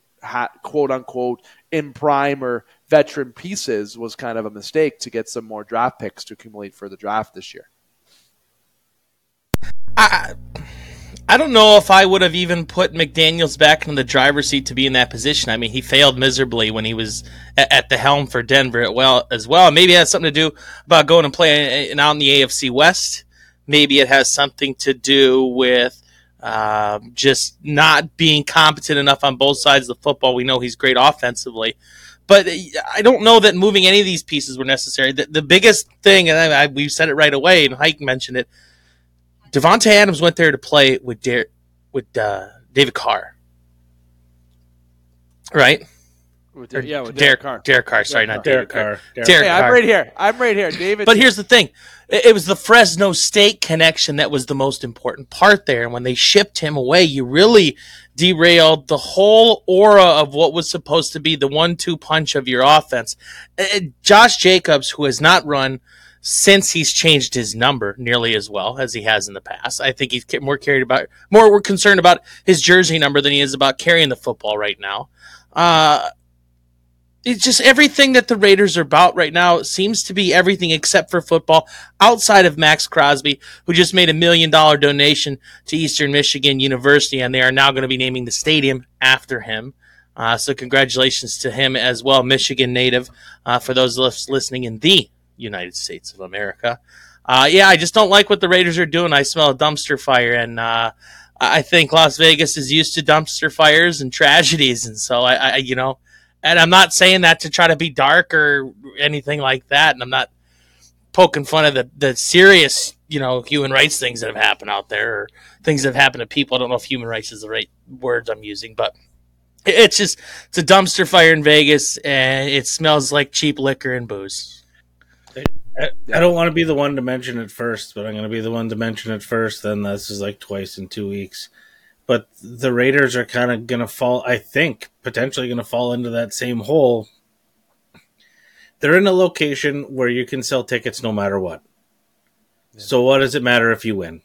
quote unquote in prime or veteran pieces was kind of a mistake to get some more draft picks to accumulate for the draft this year. I don't know if I would have even put McDaniels back in the driver's seat to be in that position. I mean, he failed miserably when he was at the helm for Denver as well. Maybe it has something to do about going and playing out in the AFC West. Maybe it has something to do with just not being competent enough on both sides of the football. We know he's great offensively, but I don't know that moving any of these pieces were necessary. The biggest thing, and we've said it right away, and Hyke mentioned it, Davante Adams went there to play with David Carr, right? With Derek Carr. Derek Carr, sorry, not Derek Carr. Derek Carr. I'm right here. David. But here's the thing. It was the Fresno State connection that was the most important part there. And when they shipped him away, you really derailed the whole aura of what was supposed to be the 1-2 punch of your offense. Josh Jacobs, who has not run since he's changed his number nearly as well as he has in the past. I think he's more concerned about his jersey number than he is about carrying the football right now. It's just everything that the Raiders are about right now seems to be everything except for football, outside of Max Crosby, who just made $1 million donation to Eastern Michigan University, and they are now going to be naming the stadium after him. So congratulations to him as well, Michigan native, for those listening in the United States of America. I just don't like what the Raiders are doing. I smell a dumpster fire, and I think Las Vegas is used to dumpster fires and tragedies, and so I you know. And I'm not saying that to try to be dark or anything like that. And I'm not poking fun of the serious, you know, human rights things that have happened out there, or things that have happened to people. I don't know if human rights is the right words I'm using, but it's just, it's a dumpster fire in Vegas, and it smells like cheap liquor and booze. I don't want to be the one to mention it first, but I'm going to be the one to mention it first. Then this is like twice in 2 weeks. But the Raiders are kind of going to fall, I think, potentially going to fall into that same hole. They're in a location where you can sell tickets no matter what. Yeah. So what does it matter if you win?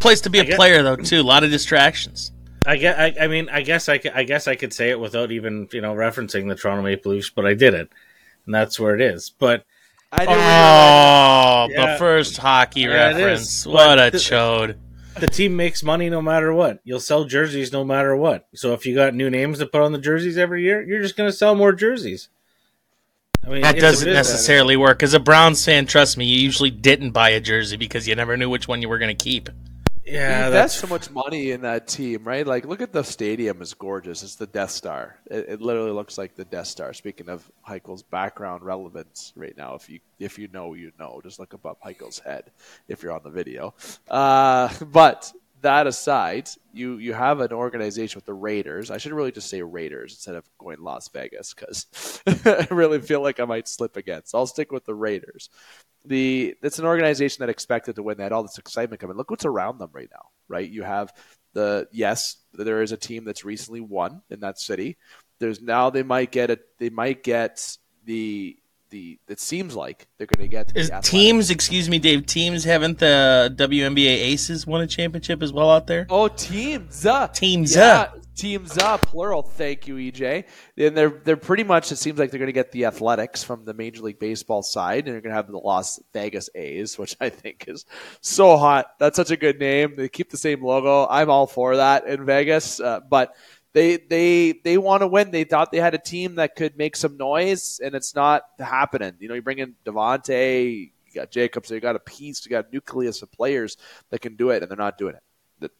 Place to be a player, though, too. A lot of distractions. I guess I could say it without even referencing the Toronto Maple Leafs, but I did it, and that's where it is. But the first hockey reference. What a chode. The team makes money no matter what. You'll sell jerseys no matter what. So if you got new names to put on the jerseys every year, you're just going to sell more jerseys. I mean, that doesn't necessarily work. As a Browns fan, trust me, you usually didn't buy a jersey because you never knew which one you were going to keep. Yeah, that's so much money in that team, right? Like, look at the stadium; it's gorgeous. It's the Death Star. It literally looks like the Death Star. Speaking of Heikel's background relevance right now, if you know, just look up Heikel's head if you're on the video. But that aside, you have an organization with the Raiders. I should really just say Raiders instead of going Las Vegas because I really feel like I might slip again. So I'll stick with the Raiders. It's an organization that expected to win. They had all this excitement coming. Look what's around them right now, right? You have there is a team that's recently won in that city. There's now they might get it seems like they're going to get teams, haven't the WNBA Aces won a championship as well out there? Oh, teams up. Teams up, plural. Thank you, EJ. And they're pretty much, it seems like they're going to get the Athletics from the Major League Baseball side, and they're going to have the Las Vegas A's, which I think is so hot. That's such a good name. They keep the same logo. I'm all for that in Vegas, but they want to win. They thought they had a team that could make some noise, and it's not happening. You bring in Davante, you got Jacobs, you got a piece, you got a nucleus of players that can do it, and they're not doing it.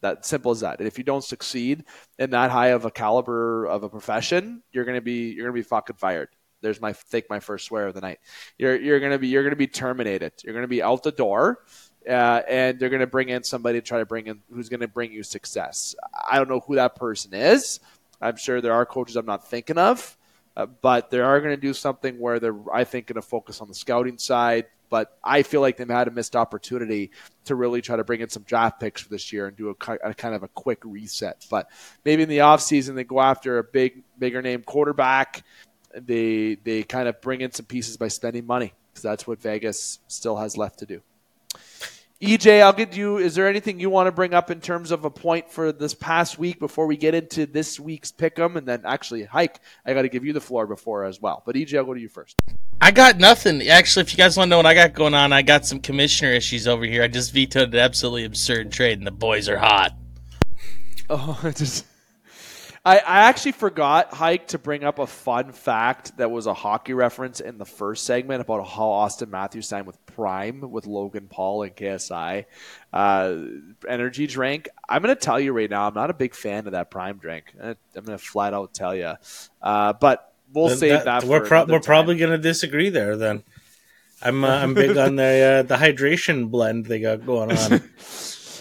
That simple as that. And if you don't succeed in that high of a caliber of a profession, you're gonna be fucking fired. There's my first swear of the night. You're gonna be terminated. You're gonna be out the door, and they're gonna bring in somebody to try to bring in who's gonna bring you success. I don't know who that person is. I'm sure there are coaches I'm not thinking of, but they are gonna do something where they're, I think, gonna focus on the scouting side. But I feel like they've had a missed opportunity to really try to bring in some draft picks for this year and do a kind of a quick reset. But maybe in the offseason they go after a bigger name quarterback. They kind of bring in some pieces by spending money because that's what Vegas still has left to do. EJ, I'll get you. Is there anything you want to bring up in terms of a point for this past week before we get into this week's pick'em? And then actually, Hyke, I got to give you the floor before as well. But EJ, I'll go to you first. I got nothing. Actually, if you guys want to know what I got going on, I got some commissioner issues over here. I just vetoed an absolutely absurd trade, and the boys are hot. Oh, I actually forgot, Hyke, to bring up a fun fact that was a hockey reference in the first segment about how Austin Matthews signed with Prime with Logan Paul and KSI energy drink. I'm going to tell you right now, I'm not a big fan of that Prime drink. I'm going to flat out tell you. But we'll save that for another time. We're probably going to disagree there then. I'm big on the hydration blend they got going on.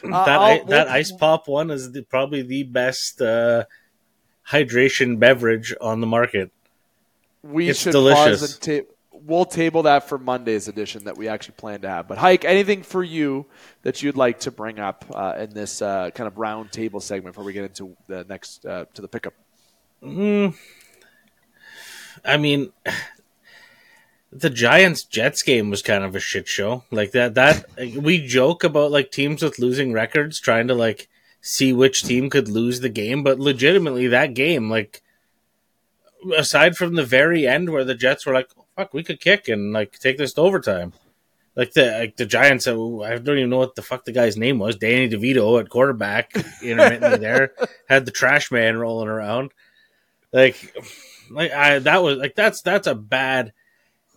That Ice Pop one is probably the best hydration beverage on the market. It's delicious. We'll table that for Monday's edition that we actually plan to have. But Hyke, anything for you that you'd like to bring up in this kind of round table segment before we get into the next to the pickup? I mean, the Giants-Jets game was kind of a shit show. Like that we joke about like teams with losing records trying to like see which team could lose the game, but legitimately that game, like, aside from the very end where the Jets were like, oh, "Fuck, we could kick and like take this to overtime," like the Giants, I don't even know what the fuck the guy's name was. Danny DeVito at quarterback intermittently there had the trash man rolling around. That's a bad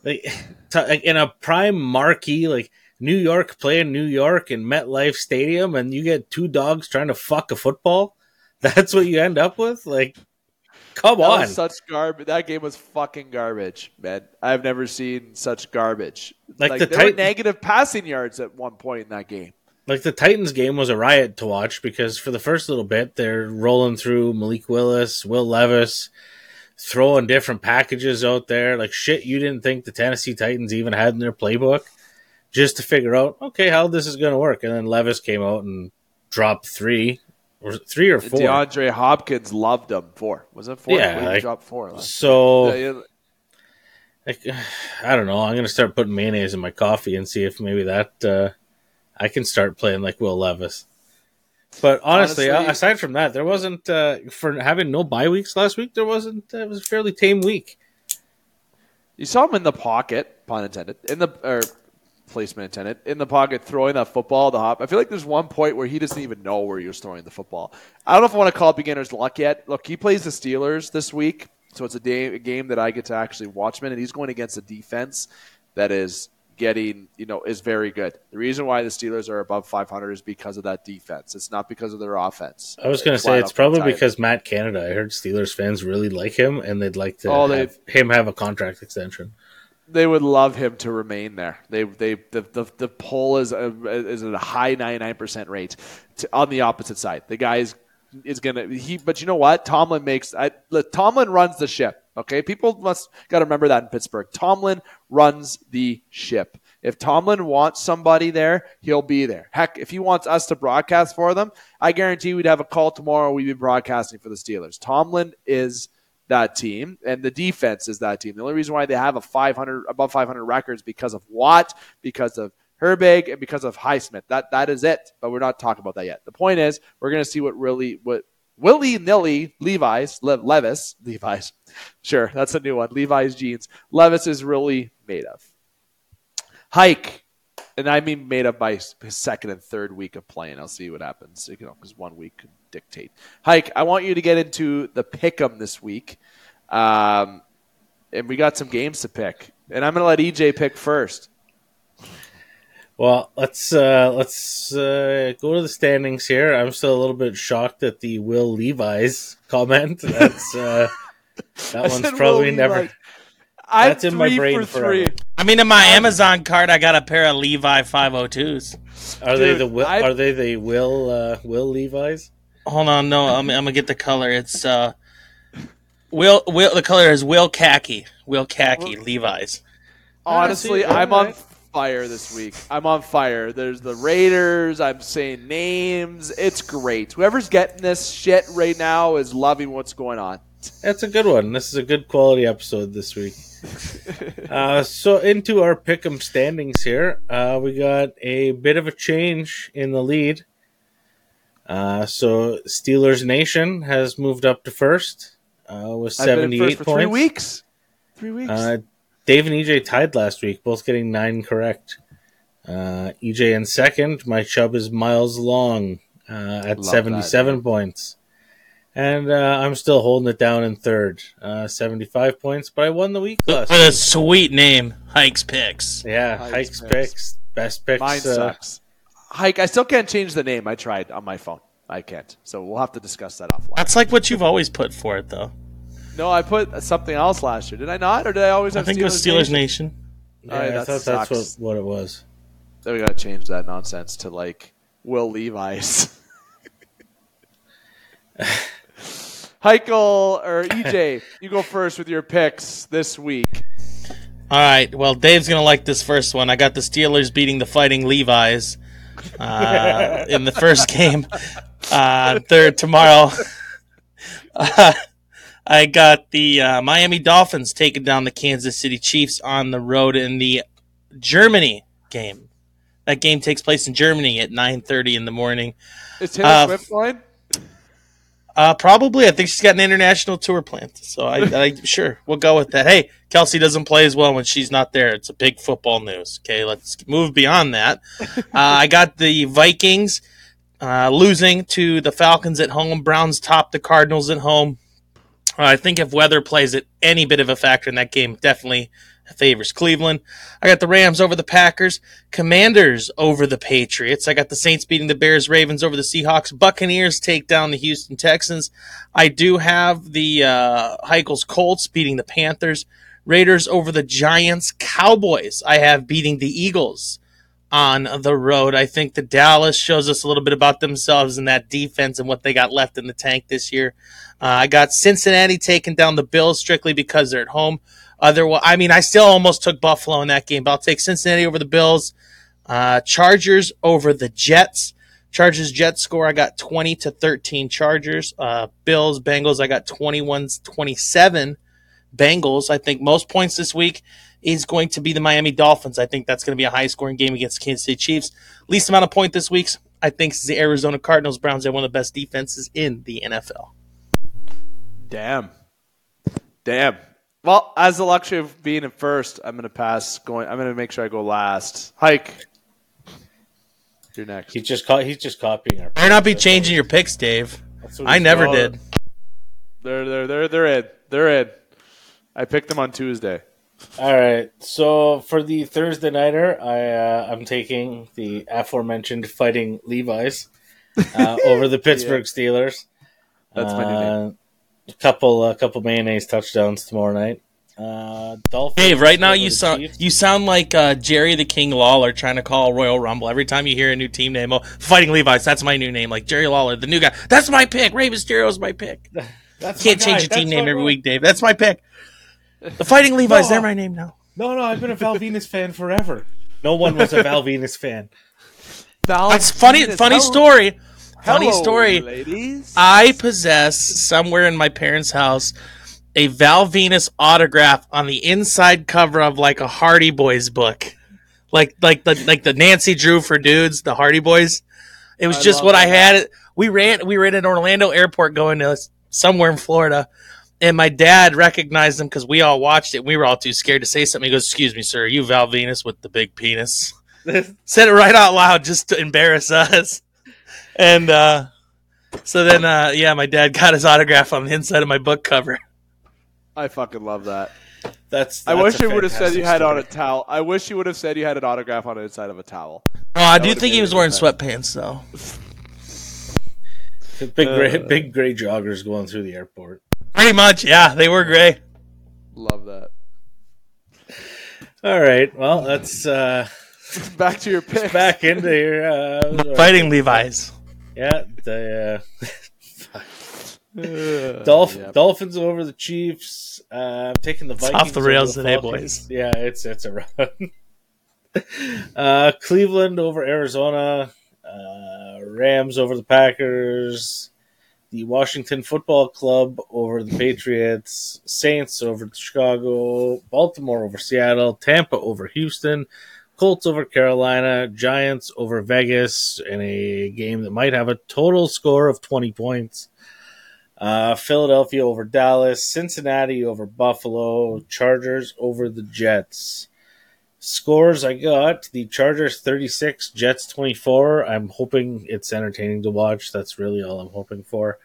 like in a prime marquee like. New York playing New York in MetLife Stadium, and you get two dogs trying to fuck a football. That's what you end up with. Like, come on! Was such garbage. That game was fucking garbage, man. I've never seen such garbage. There were negative passing yards at one point in that game. Like the Titans game was a riot to watch because for the first little bit they're rolling through Malik Willis, Will Levis, throwing different packages out there, like shit you didn't think the Tennessee Titans even had in their playbook, just to figure out, okay, how this is going to work. And then Levis came out and dropped three or four. DeAndre Hopkins loved him. Was it four? Yeah, he dropped four. Like, so, I don't know. I'm going to start putting mayonnaise in my coffee and see if maybe that I can start playing like Will Levis. But honestly, aside from that, there wasn't for having no bye weeks last week. There wasn't. It was a fairly tame week. You saw him in the pocket, pun intended, placement intended, in the pocket throwing that football. I feel like there's one point where he doesn't even know where he was throwing the football. I don't know if I want to call it beginner's luck yet. Look, he plays the Steelers this week, so it's a game that I get to actually watch him in, and he's going against a defense that is getting, you know, is very good. The reason why the Steelers are above 500 is because of that defense. It's not because of their offense. I was going to say it's probably because Matt Canada. I heard Steelers fans really like him, and they'd like to have him have a contract extension. They would love him to remain there. The poll is at a high 99% rate on the opposite side. The guy is gonna but you know what? Tomlin Tomlin runs the ship. Okay, people got to remember that in Pittsburgh. Tomlin runs the ship. If Tomlin wants somebody there, he'll be there. Heck, if he wants us to broadcast for them, I guarantee we'd have a call tomorrow. We'd be broadcasting for the Steelers. Tomlin is that team, and the defense is that team. The only reason why they have a 500 above 500 record is because of Watt, because of Herbig, and because of Highsmith. That is it. But we're not talking about that yet. The point is, we're going to see what willy-nilly Levis. Sure, that's a new one. Levi's jeans. Levis is really made of. Hike. And I mean made up by his second and third week of playing. I'll see what happens, you know, because 1 week could dictate. Hike, I want you to get into the pick'em this week, and we got some games to pick. And I'm going to let EJ pick first. Well, let's go to the standings here. I'm still a little bit shocked at the Will Levis comment. That's that one's probably never. That's in my brain forever. I mean, in my Amazon cart, I got a pair of Levi 502s. Are they the Will Levi's? Hold on, no, I'm gonna get the color. It's Will. The color is Will khaki Levi's. Honestly, I'm on fire this week. I'm on fire. There's the Raiders. I'm saying names. It's great. Whoever's getting this shit right now is loving what's going on. That's a good one. This is a good quality episode this week. So into our pick'em standings here, we got a bit of a change in the lead. So Steelers Nation has moved up to first with 78 points. 3 weeks. 3 weeks. Dave and EJ tied last week, both getting 9 correct. EJ in second. My chub is Miles Long at 77 points. And I'm still holding it down in third, 75 points. But I won the week last week. What a sweet name, Hike's Picks. Yeah, Hike's Picks. Best picks. Mine sucks. Hike, I still can't change the name. I tried on my phone. I can't. So we'll have to discuss that offline. That's like what you've always put for it, though. No, I put something else last year. Did I not? Or did I always have Steelers Nation? I think it was Steelers Nation. Yeah, right, I thought sucks. That's what it was. Then we got to change that nonsense to, like, Will Levi's. Hykel or EJ, you go first with your picks this week. All right. Well, Dave's going to like this first one. I got the Steelers beating the Fighting Levi's in the first game. Third tomorrow. I got the Miami Dolphins taking down the Kansas City Chiefs on the road in the Germany game. That game takes place in Germany at 9:30 in the morning. Is Taylor Swift line? Probably. I think she's got an international tour planned, so I sure we'll go with that. Hey, Kelsey doesn't play as well when she's not there. It's a big football news. Okay, let's move beyond that. I got the Vikings losing to the Falcons at home. Browns topped the Cardinals at home. I think if weather plays at any bit of a factor in that game, definitely favors Cleveland. I got the Rams over the Packers, Commanders over the Patriots. I got the Saints beating the Bears, Ravens over the Seahawks, Buccaneers take down the Houston Texans. I do have the Heikel's Colts beating the Panthers, Raiders over the Giants, Cowboys I have beating the Eagles, on the road. I think the Dallas shows us a little bit about themselves and that defense and what they got left in the tank this year. I got Cincinnati taking down the Bills strictly because they're at home. I still almost took Buffalo in that game, but I'll take Cincinnati over the Bills. Chargers over the Jets. Chargers-Jets score, I got 20-13 Chargers. Bills-Bengals, I got 21-27 Bengals. I think most points this week is going to be the Miami Dolphins. I think that's going to be a high-scoring game against Kansas City Chiefs. Least amount of point this week, I think, is the Arizona Cardinals. Browns have one of the best defenses in the NFL. Damn. Well, as the luxury of being in first, I'm going to pass. I'm going to make sure I go last. Hike. You're next. He's just copying our picks. Better not be changing your picks, Dave. I never did. They're in. I picked them on Tuesday. All right. So for the Thursday nighter, I'm taking the aforementioned Fighting Levi's over the Pittsburgh Steelers. That's my new name. A couple mayonnaise touchdowns tomorrow night. Dolphins. Dave, right now you sound like Jerry the King Lawler trying to call Royal Rumble every time you hear a new team name. Oh, Fighting Levi's, that's my new name. Like Jerry Lawler, the new guy. That's my pick. Rey Mysterio's my pick. Can't change your team name every week, Dave. That's my pick. The Fighting Levi's, they're my name now. No, I've been a Val Venis fan forever. No one was a Val Venis fan. That's funny. Funny story. Funny story. Hello, ladies. I possess somewhere in my parents' house a Val Venis autograph on the inside cover of like a Hardy Boys book, like the Nancy Drew for dudes, the Hardy Boys. It was I had it. We ran at Orlando Airport going to somewhere in Florida, and my dad recognized them because we all watched it. We were all too scared to say something. He goes, "Excuse me, sir, are you Val Venis with the big penis?" Said it right out loud just to embarrass us. And so then my dad got his autograph on the inside of my book cover. I fucking love that. I wish you would have said you had on a towel. I wish you would have said you had an autograph on the inside of a towel. Oh, I do think he was wearing sweatpants though. Big gray joggers going through the airport. Pretty much, yeah, they were gray. Love that. All right, well, that's back to your picks. Back into your Fighting Levi's. Yeah, the Dolphins over the Chiefs. Taking the Vikings. It's off the rails today, boys. Yeah, it's a run. Cleveland over Arizona. Rams over the Packers. The Washington Football Club over the Patriots. Saints over Chicago. Baltimore over Seattle. Tampa over Houston. Colts over Carolina, Giants over Vegas in a game that might have a total score of 20 points. Philadelphia over Dallas, Cincinnati over Buffalo, Chargers over the Jets. Scores I got, the Chargers 36, Jets 24. I'm hoping it's entertaining to watch. That's really all I'm hoping for.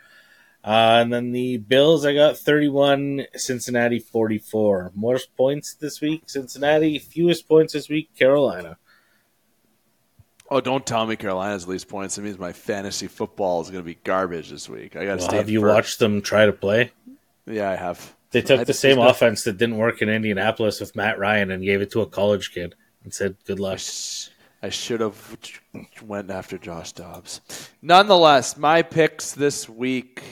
And then the Bills, I got 31, Cincinnati 44. Most points this week, Cincinnati. Fewest points this week, Carolina. Oh, don't tell me Carolina's least points. It means my fantasy football is going to be garbage this week. I got to stay. Have you watched them try to play? Yeah, I have. They took the same offense that didn't work in Indianapolis with Matt Ryan and gave it to a college kid and said, good luck. I should have went after Josh Dobbs. Nonetheless, my picks this week,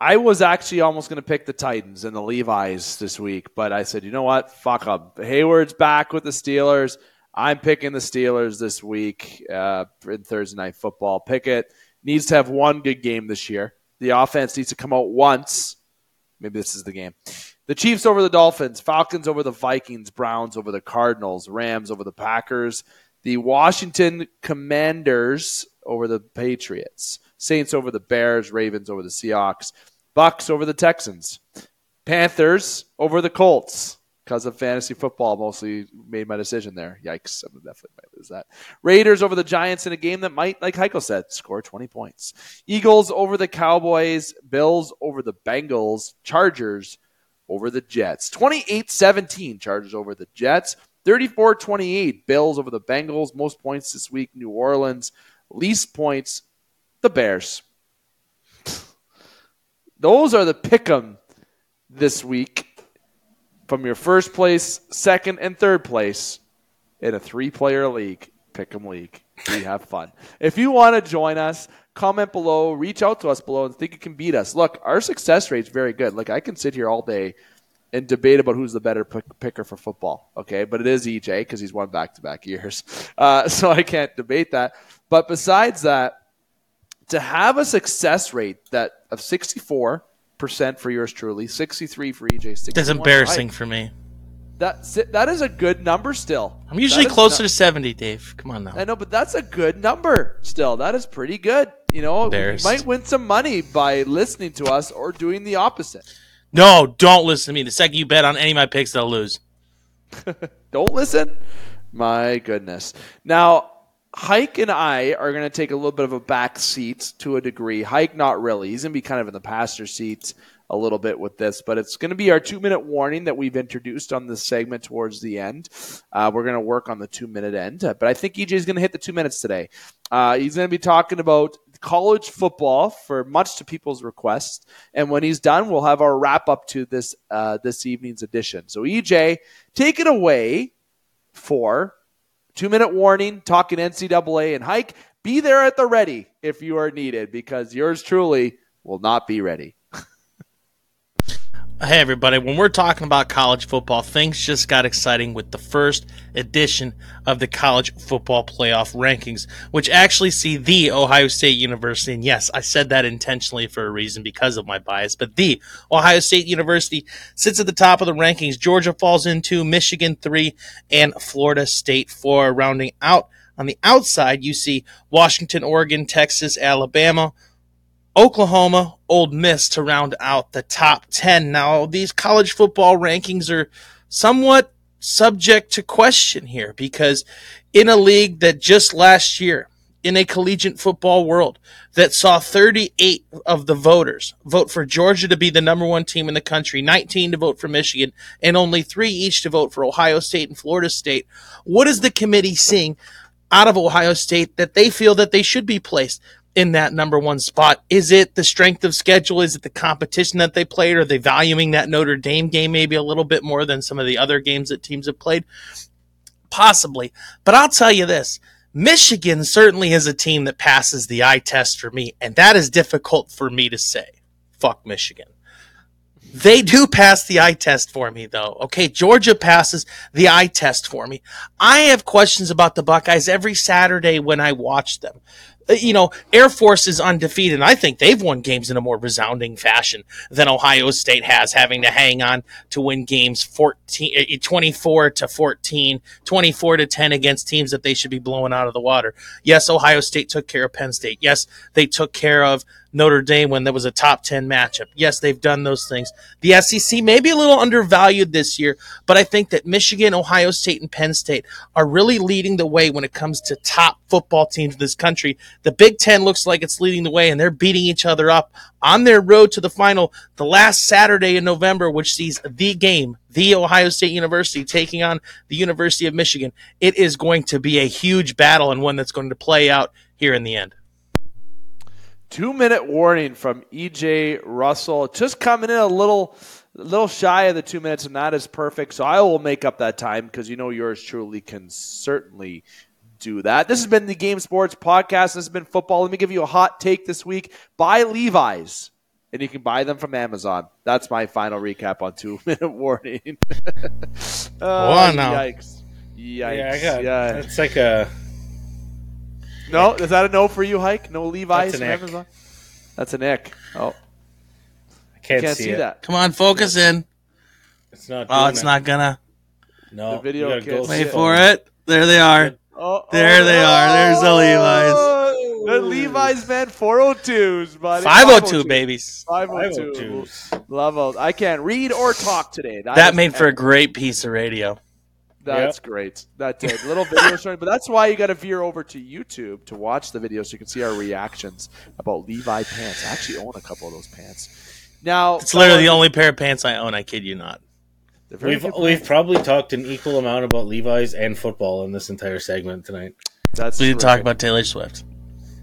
I was actually almost going to pick the Titans and the Levi's this week, but I said, you know what? Fuck up. Hayward's back with the Steelers. I'm picking the Steelers this week in Thursday Night Football. Pickett needs to have one good game this year. The offense needs to come out once. Maybe this is the game. The Chiefs over the Dolphins, Falcons over the Vikings, Browns over the Cardinals, Rams over the Packers, the Washington Commanders over the Patriots, Saints over the Bears, Ravens over the Seahawks, Bucks over the Texans, Panthers over the Colts, because of fantasy football mostly made my decision there. Yikes, I definitely might lose that. Raiders over the Giants in a game that might, like Heiko said, score 20 points. Eagles over the Cowboys, Bills over the Bengals, Chargers over the Jets. 28-17, Chargers over the Jets. 34-28, Bills over the Bengals. Most points this week, New Orleans. Least points, the Bears. Those are the pick'em this week from your first place, second, and third place in a three-player league. Pick'em League. We have fun. If you want to join us, comment below, reach out to us below, and think you can beat us. Look, our success rate's very good. Like, I can sit here all day and debate about who's the better picker for football, okay? But it is EJ because he's won back-to-back years. So I can't debate that. But besides that, to have a success rate that of 64% for yours truly, 63% for EJ. That's embarrassing for me. That is a good number still. I'm usually closer to 70, Dave. Come on now. I know, but that's a good number still. That is pretty good. You know, you might win some money by listening to us or doing the opposite. No, don't listen to me. The second you bet on any of my picks, they'll lose. Don't listen. My goodness. Now, Hyke and I are going to take a little bit of a back seat to a degree. Hyke, not really. He's going to be kind of in the passenger seat a little bit with this, but it's going to be our 2-minute warning that we've introduced on this segment towards the end. We're going to work on the 2-minute end, but I think EJ is going to hit the 2 minutes today. He's going to be talking about college football for much to people's request, and when he's done, we'll have our wrap up to this this evening's edition. So EJ, take it away for 2-minute warning, talking NCAA, and Hyke, be there at the ready if you are needed, because yours truly will not be ready. Hey, everybody. When we're talking about college football, things just got exciting with the first edition of the college football playoff rankings, which actually see the Ohio State University. And yes, I said that intentionally for a reason because of my bias, but the Ohio State University sits at the top of the rankings. Georgia falls in 2, Michigan 3, and Florida State 4. Rounding out on the outside, you see Washington, Oregon, Texas, Alabama, Oklahoma, Ole Miss to round out the top 10. Now, these college football rankings are somewhat subject to question here because in a league that just last year, in a collegiate football world that saw 38 of the voters vote for Georgia to be the number one team in the country, 19 to vote for Michigan, and only 3 each to vote for Ohio State and Florida State, what is the committee seeing out of Ohio State that they feel that they should be placed in that number one spot? Is it the strength of schedule? Is it the competition that they played? Are they valuing that Notre Dame game maybe a little bit more than some of the other games that teams have played? Possibly. But I'll tell you this, Michigan certainly is a team that passes the eye test for me, and that is difficult for me to say. Fuck Michigan. They do pass the eye test for me, though. Okay, Georgia passes the eye test for me. I have questions about the Buckeyes every Saturday when I watch them. You know, Air Force is undefeated, and I think they've won games in a more resounding fashion than Ohio State has, having to hang on to win games 24-14, 24-10 against teams that they should be blowing out of the water. Yes, Ohio State took care of Penn State. Yes, they took care of Notre Dame when there was a top 10 matchup. Yes, they've done those things. The SEC may be a little undervalued this year, but I think that Michigan, Ohio State, and Penn State are really leading the way when it comes to top football teams in this country. The Big Ten looks like it's leading the way, and they're beating each other up on their road to the final the last Saturday in November, which sees the game, the Ohio State University taking on the University of Michigan. It is going to be a huge battle and one that's going to play out here in the end. 2-minute warning from E.J. Russell. Just coming in a little shy of the 2 minutes, and that is perfect. So I will make up that time because you know yours truly can certainly do that. This has been the Game Sports Podcast. This has been football. Let me give you a hot take this week. Buy Levi's, and you can buy them from Amazon. That's my final recap on 2-minute warning. Wow, no. Yikes. Yikes. Yeah, it's like a... No, is that a no for you, Hyke? No Levi's from Amazon? That's an ick. Oh. I can't see that. Come on, focus in. It's not doing it's not gonna. No. The video can't see it. Wait for it. There they are. Oh, there they are. There's the Levi's. The Levi's, man. 402s, buddy. 502, babies. 502s. Love those. I can't read or talk today. That made for a great piece of radio. That's great. That did. Little video showing, but that's why you got to veer over to YouTube to watch the video so you can see our reactions about Levi pants. I actually own a couple of those pants. Now it's literally the only pair of pants I own. I kid you not. We've probably talked an equal amount about Levi's and football in this entire segment tonight. We didn't talk about Taylor Swift.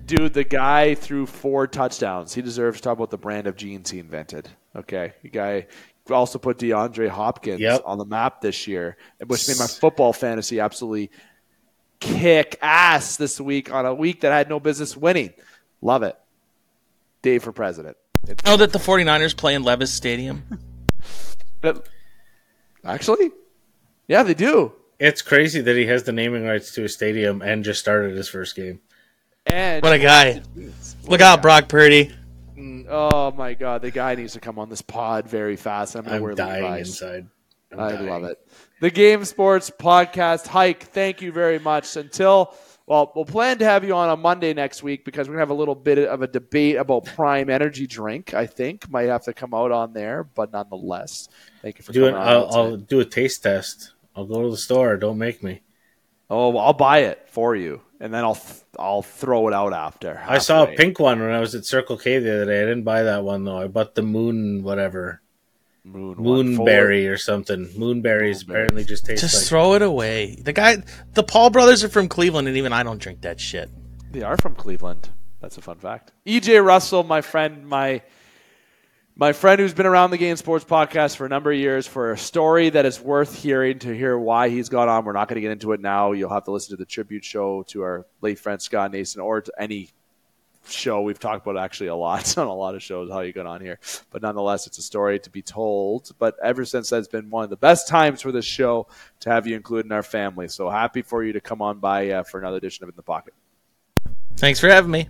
Dude, the guy threw 4 touchdowns. He deserves to talk about the brand of jeans he invented. Okay, the guy also put DeAndre Hopkins on the map this year, which made my football fantasy absolutely kick ass this week on a week that had no business winning. Love it. Dave for president. Oh, that the 49ers play in Levis Stadium. Actually, yeah, they do. It's crazy that he has the naming rights to a stadium and just started his first game. And what a guy. Look out, Brock Purdy. Oh, my God. The guy needs to come on this pod very fast. I'm dying inside. I love it. The Game Sports Podcast. Hyke, thank you very much. We'll plan to have you on Monday next week because we're going to have a little bit of a debate about Prime Energy Drink, I think. Might have to come out on there, but nonetheless, thank you for coming on. I'll do a taste test. I'll go to the store. Don't make me. Oh, well, I'll buy it for you, and then I'll throw it out after. I saw a pink one when I was at Circle K the other day. I didn't buy that one, though. I bought the moon whatever. Moonberry or something. Moonberries apparently just taste like... Just throw it away. The Paul brothers are from Cleveland, and even I don't drink that shit. They are from Cleveland. That's a fun fact. E.J. Russell, my friend who's been around the Game Sports Podcast for a number of years, for a story that is worth hearing to hear why he's gone on. We're not going to get into it now. You'll have to listen to the tribute show to our late friend Scott Nason or to any show. We've talked about actually a lot on a lot of shows how you got on here, but nonetheless, it's a story to be told. But ever since, that's been one of the best times for this show to have you included in our family. So happy for you to come on by for another edition of In the Pocket. Thanks for having me.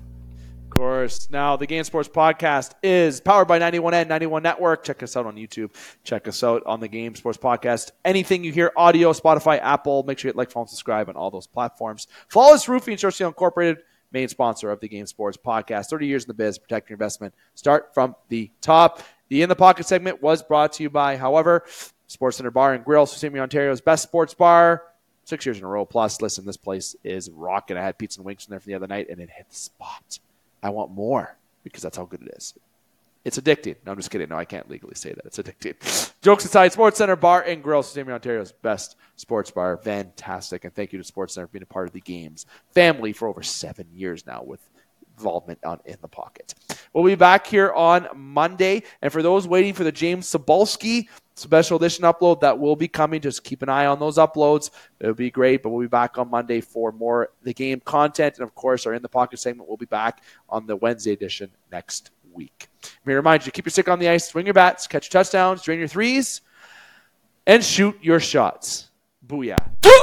Of course. Now, the Game Sports Podcast is powered by 91 and 91 Network. Check us out on YouTube. Check us out on the Game Sports Podcast. Anything you hear, audio, Spotify, Apple, make sure you like, follow, and subscribe on all those platforms. Flawless Roofing Sure Seal Incorporated, main sponsor of the Game Sports Podcast. 30 years in the biz. Protect your investment. Start from the top. The In the Pocket segment was brought to you by, however, Sportscenter Bar and Grill, Sault Ste. Marie, Ontario's best sports bar. 6 years in a row plus. Listen, this place is rocking. I had pizza and wings in there for the other night, and it hit the spot. I want more because that's how good it is. It's addicting. No, I'm just kidding. No, I can't legally say that. It's addicting. Jokes aside, Sportscenter Bar and Grill, Sault Ste. Marie, Ontario's best sports bar. Fantastic. And thank you to Sportscenter for being a part of the Game's family for over 7 years now with involvement on In the Pocket. We'll be back here on Monday. And for those waiting for the James Cebulski special edition upload, that will be coming. Just keep an eye on those uploads. It'll be great. But we'll be back on Monday for more The Game content. And, of course, our In the Pocket segment will be back on the Wednesday edition next week. Let me remind you, keep your stick on the ice, swing your bats, catch your touchdowns, drain your threes, and shoot your shots. Booyah.